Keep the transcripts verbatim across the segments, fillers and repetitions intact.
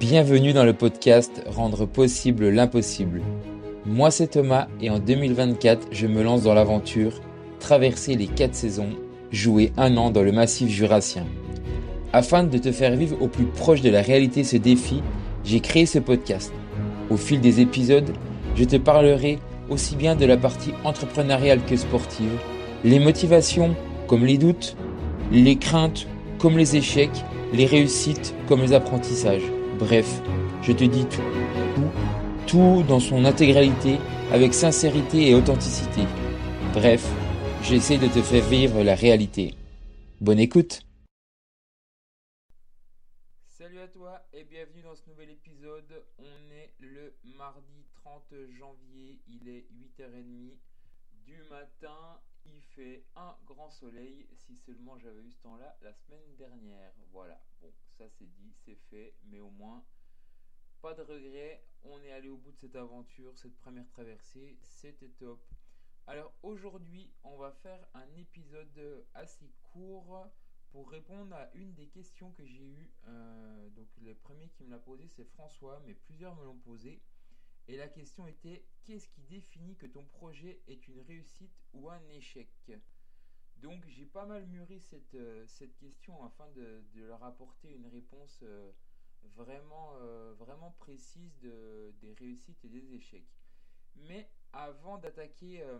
Bienvenue dans le podcast Rendre possible l'impossible. Moi c'est Thomas et en deux mille vingt-quatre je me lance dans l'aventure Traverser les quatre saisons, jouer un an dans le massif jurassien. Afin de te faire vivre au plus proche de la réalité ce défi, j'ai créé ce podcast. Au fil des épisodes, je te parlerai aussi bien de la partie entrepreneuriale que sportive, les motivations comme les doutes, les craintes comme les échecs, les réussites comme les apprentissages. Bref, je te dis tout, tout, tout dans son intégralité, avec sincérité et authenticité. Bref, j'essaie de te faire vivre la réalité. Bonne écoute! Salut à toi et bienvenue dans ce nouvel épisode. On est le mardi trente janvier, il est huit heures trente du matin. Il fait un grand soleil, si seulement j'avais eu ce temps-là la semaine dernière. Voilà, bon, ça c'est dit, c'est fait, mais au moins, pas de regrets, on est allé au bout de cette aventure, cette première traversée, c'était top. Alors aujourd'hui, on va faire un épisode assez court pour répondre à une des questions que j'ai eues. Euh, donc le premier qui me l'a posé, c'est François, mais plusieurs me l'ont posé. Et la question était, qu'est-ce qui définit que ton projet est une réussite ou un échec? Donc j'ai pas mal mûri cette, euh, cette question afin de, de leur apporter une réponse euh, vraiment, euh, vraiment précise de, des réussites et des échecs. Mais avant d'attaquer euh,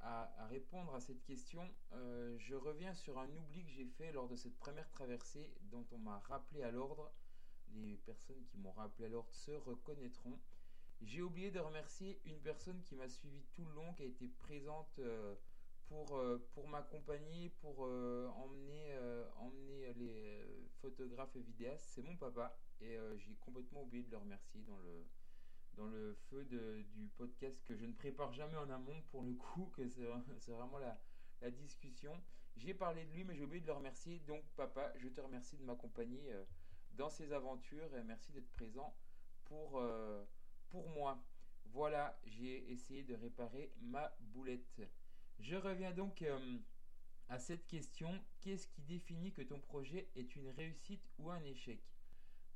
à, à répondre à cette question, euh, je reviens sur un oubli que j'ai fait lors de cette première traversée dont on m'a rappelé à l'ordre. Les personnes qui m'ont rappelé à l'ordre se reconnaîtront. J'ai oublié de remercier une personne qui m'a suivi tout le long, qui a été présente euh, pour, euh, pour m'accompagner, pour euh, emmener, euh, emmener les photographes et vidéastes. C'est mon papa et euh, j'ai complètement oublié de le remercier dans le, dans le feu de, du podcast que je ne prépare jamais en amont pour le coup, que c'est, c'est vraiment la, la discussion. J'ai parlé de lui mais j'ai oublié de le remercier. Donc papa, je te remercie de m'accompagner euh, dans ces aventures et merci d'être présent pour... Euh, Pour moi, voilà, j'ai essayé de réparer ma boulette. Je reviens donc euh, à cette question, qu'est-ce qui définit que ton projet est une réussite ou un échec?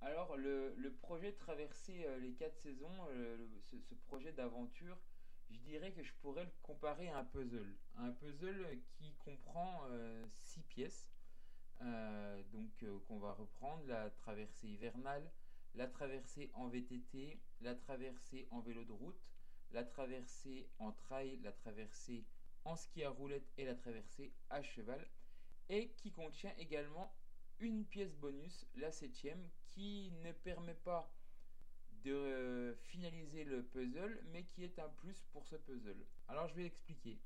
Alors le, le projet Traverser euh, les quatre saisons, euh, le, ce, ce projet d'aventure, je dirais que je pourrais le comparer à un puzzle. Un puzzle qui comprend euh, six pièces, euh, donc euh, qu'on va reprendre, la traversée hivernale, la traversée en V T T, la traversée en vélo de route, la traversée en trail, la traversée en ski à roulettes et la traversée à cheval, et qui contient également une pièce bonus, la septième, qui ne permet pas de finaliser le puzzle, mais qui est un plus pour ce puzzle. Alors je vais l'expliquer.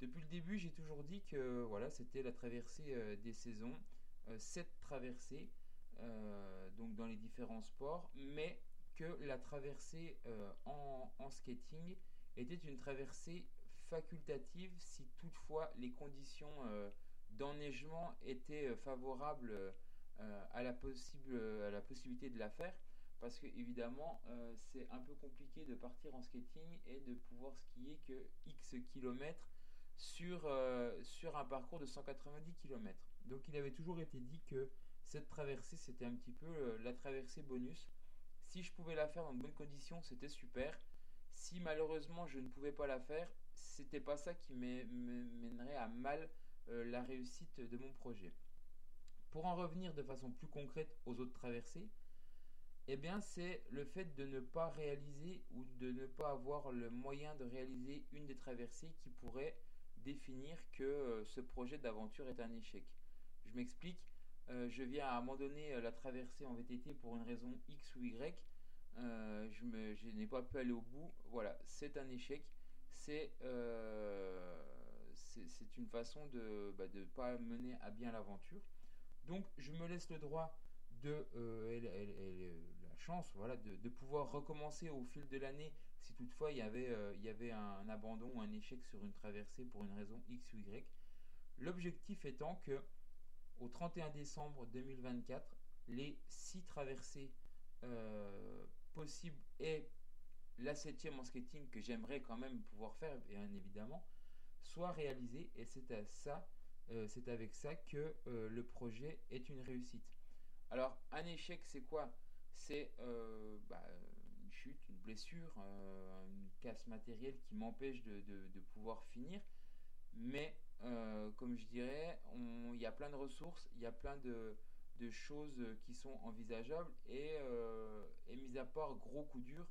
Depuis le début, j'ai toujours dit que voilà, c'était la traversée euh, des saisons, euh, cette traversée, Euh, donc dans les différents sports, mais que la traversée euh, en, en skating était une traversée facultative si toutefois les conditions euh, d'enneigement étaient favorables euh, à, la possible, à la possibilité de la faire, parce que évidemment euh, c'est un peu compliqué de partir en skating et de pouvoir skier que X kilomètres sur, euh, sur un parcours de cent quatre-vingt-dix kilomètres. Donc il avait toujours été dit que cette traversée, c'était un petit peu la traversée bonus. Si je pouvais la faire dans de bonnes conditions, c'était super. Si malheureusement je ne pouvais pas la faire, c'était pas ça qui mènerait à mal euh, la réussite de mon projet. Pour en revenir de façon plus concrète aux autres traversées, eh bien c'est le fait de ne pas réaliser ou de ne pas avoir le moyen de réaliser une des traversées qui pourrait définir que euh, ce projet d'aventure est un échec. Je m'explique. Euh, je viens à un moment donné euh, la traversée en V T T pour une raison X ou Y, euh, je, me, je n'ai pas pu aller au bout, voilà, c'est un échec, c'est, euh, c'est, c'est une façon de ne bah, de pas mener à bien l'aventure. Donc je me laisse le droit de, euh, et, et, et, la chance voilà, de, de pouvoir recommencer au fil de l'année si toutefois il y avait, euh, il y avait un, un abandon ou un échec sur une traversée pour une raison X ou Y. L'objectif étant que au trente et un décembre deux mille vingt-quatre, les six traversées euh, possibles et la septième en skating que j'aimerais quand même pouvoir faire, bien évidemment, soient réalisées. Et c'est, à ça, euh, c'est avec ça que euh, le projet est une réussite. Alors, un échec, c'est quoi? c'est euh, bah, une chute, une blessure, euh, une casse matérielle qui m'empêche de, de, de pouvoir finir. Mais euh, comme je dirais, il y a plein de ressources, il y a plein de, de choses qui sont envisageables et, euh, et mis à part gros coup dur,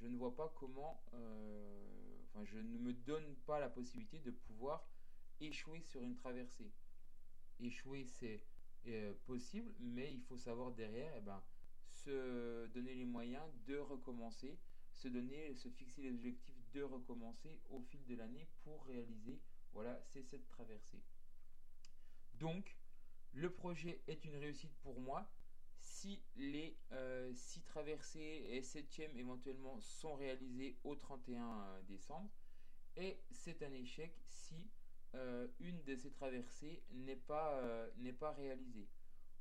je ne vois pas comment, euh, enfin je ne me donne pas la possibilité de pouvoir échouer sur une traversée. Échouer c'est euh, possible, mais il faut savoir derrière eh ben, se donner les moyens de recommencer, se donner, se fixer les objectifs de recommencer au fil de l'année pour réaliser, voilà, c'est cette traversée. Donc, le projet est une réussite pour moi si les euh, six traversées et septième éventuellement sont réalisées au trente et un décembre, et c'est un échec si Euh, une de ces traversées n'est pas, euh, n'est pas réalisée.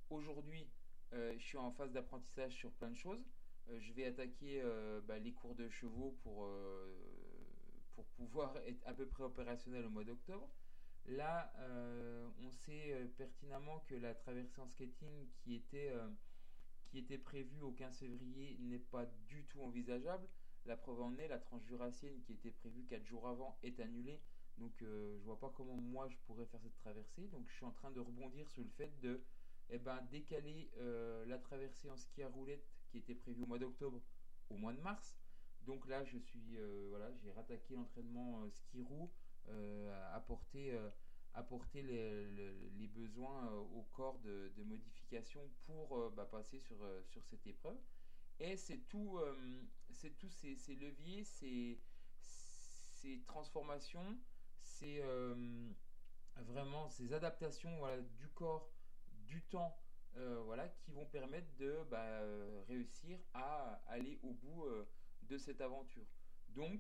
Aujourd'hui, euh, je suis en phase d'apprentissage sur plein de choses. Euh, je vais attaquer euh, bah, les cours de chevaux pour, euh, pour pouvoir être à peu près opérationnel au mois d'octobre. Là, euh, on sait euh, pertinemment que la traversée en skating qui était, euh, qui était prévue au quinze février n'est pas du tout envisageable. La preuve en est, la Transjurassienne qui était prévue quatre jours avant est annulée. Donc euh, je vois pas comment moi je pourrais faire cette traversée. Donc je suis en train de rebondir sur le fait de eh ben, décaler euh, la traversée en ski à roulette qui était prévue au mois d'octobre au mois de mars. Donc là je suis euh, voilà, j'ai rattaqué l'entraînement euh, ski roue, euh, apporter, euh, apporter les, les, les besoins euh, au corps de, de modification pour euh, bah, passer sur, euh, sur cette épreuve. Et c'est tout, euh, c'est tous ces, ces leviers, ces, ces transformations. C'est euh, vraiment ces adaptations voilà, du corps, du temps, euh, voilà, qui vont permettre de bah, euh, réussir à aller au bout euh, de cette aventure. Donc,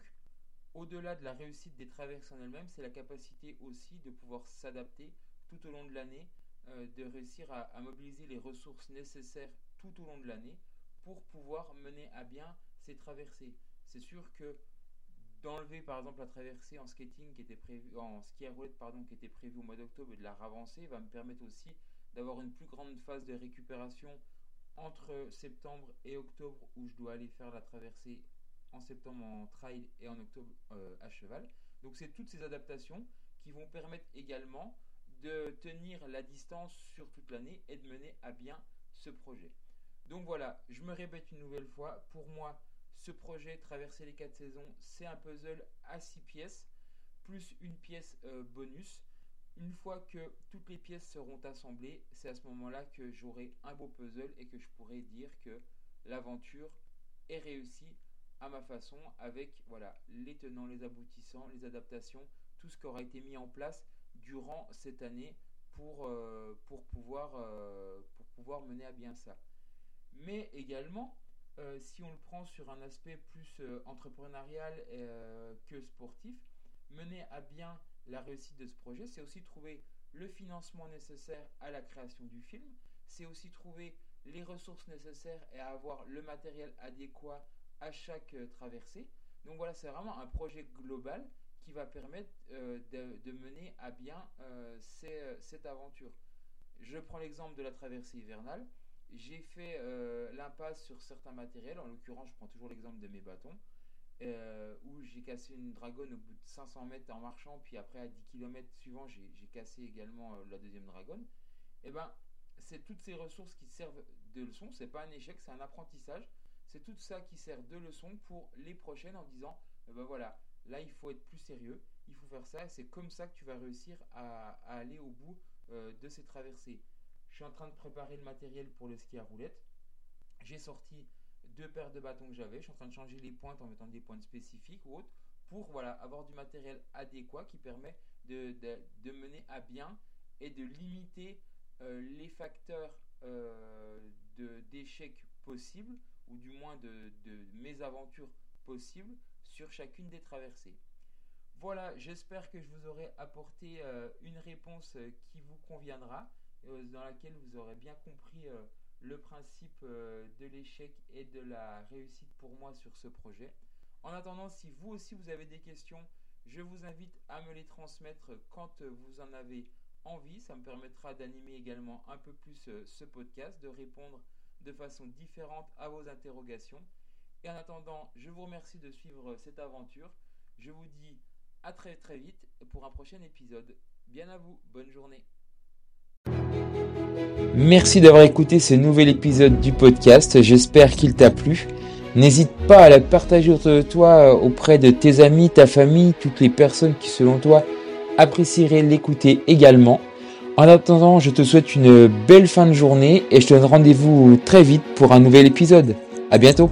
au-delà de la réussite des traverses en elles-mêmes, c'est la capacité aussi de pouvoir s'adapter tout au long de l'année, euh, de réussir à, à mobiliser les ressources nécessaires tout au long de l'année pour pouvoir mener à bien ces traversées. C'est sûr que d'enlever par exemple la traversée en skating qui était prévue, en ski à roulette pardon, qui était prévue au mois d'octobre et de la ravancer va me permettre aussi d'avoir une plus grande phase de récupération entre septembre et octobre où je dois aller faire la traversée en septembre en trail et en octobre euh, à cheval. Donc c'est toutes ces adaptations qui vont permettre également de tenir la distance sur toute l'année et de mener à bien ce projet. Donc voilà, je me répète une nouvelle fois, pour moi ce projet Traverser les quatre saisons, c'est un puzzle à six pièces, plus une pièce euh, bonus. Une fois que toutes les pièces seront assemblées, c'est à ce moment-là que j'aurai un beau puzzle et que je pourrai dire que l'aventure est réussie à ma façon, avec voilà, les tenants, les aboutissants, les adaptations, tout ce qui aura été mis en place durant cette année pour, euh, pour, pouvoir, euh, pour pouvoir mener à bien ça. Mais également, Euh, si on le prend sur un aspect plus euh, entrepreneurial euh, que sportif, mener à bien la réussite de ce projet, c'est aussi trouver le financement nécessaire à la création du film, c'est aussi trouver les ressources nécessaires et avoir le matériel adéquat à chaque euh, traversée. Donc voilà, c'est vraiment un projet global qui va permettre euh, de, de mener à bien euh, ces, euh, cette aventure. Je prends l'exemple de la traversée hivernale. J'ai fait euh, l'impasse sur certains matériels, en l'occurrence je prends toujours l'exemple de mes bâtons, euh, où j'ai cassé une dragonne au bout de cinq cents mètres en marchant, puis après à dix kilomètres suivants j'ai, j'ai cassé également euh, la deuxième dragonne. Et ben c'est toutes ces ressources qui servent de leçon, c'est pas un échec, c'est un apprentissage, c'est tout ça qui sert de leçon pour les prochaines en disant, eh ben voilà, là il faut être plus sérieux, il faut faire ça, et c'est comme ça que tu vas réussir à, à aller au bout euh, de ces traversées. Je suis en train de préparer le matériel pour le ski à roulette. J'ai sorti deux paires de bâtons que j'avais. Je suis en train de changer les pointes en mettant des pointes spécifiques ou autres pour voilà, avoir du matériel adéquat qui permet de, de, de mener à bien et de limiter euh, les facteurs euh, de, d'échec possibles ou du moins de, de mésaventures possibles sur chacune des traversées. Voilà, j'espère que je vous aurai apporté euh, une réponse qui vous conviendra, dans laquelle vous aurez bien compris euh, le principe euh, de l'échec et de la réussite pour moi sur ce projet. En attendant, si vous aussi vous avez des questions, je vous invite à me les transmettre quand vous en avez envie. Ça me permettra d'animer également un peu plus euh, ce podcast, de répondre de façon différente à vos interrogations. Et en attendant, je vous remercie de suivre cette aventure. Je vous dis à très très vite pour un prochain épisode. Bien à vous, bonne journée. Merci d'avoir écouté ce nouvel épisode du podcast, j'espère qu'il t'a plu. N'hésite pas à la partager autour de toi auprès de tes amis, ta famille, toutes les personnes qui selon toi apprécieraient l'écouter également. En attendant, je te souhaite une belle fin de journée et je te donne rendez-vous très vite pour un nouvel épisode. À bientôt.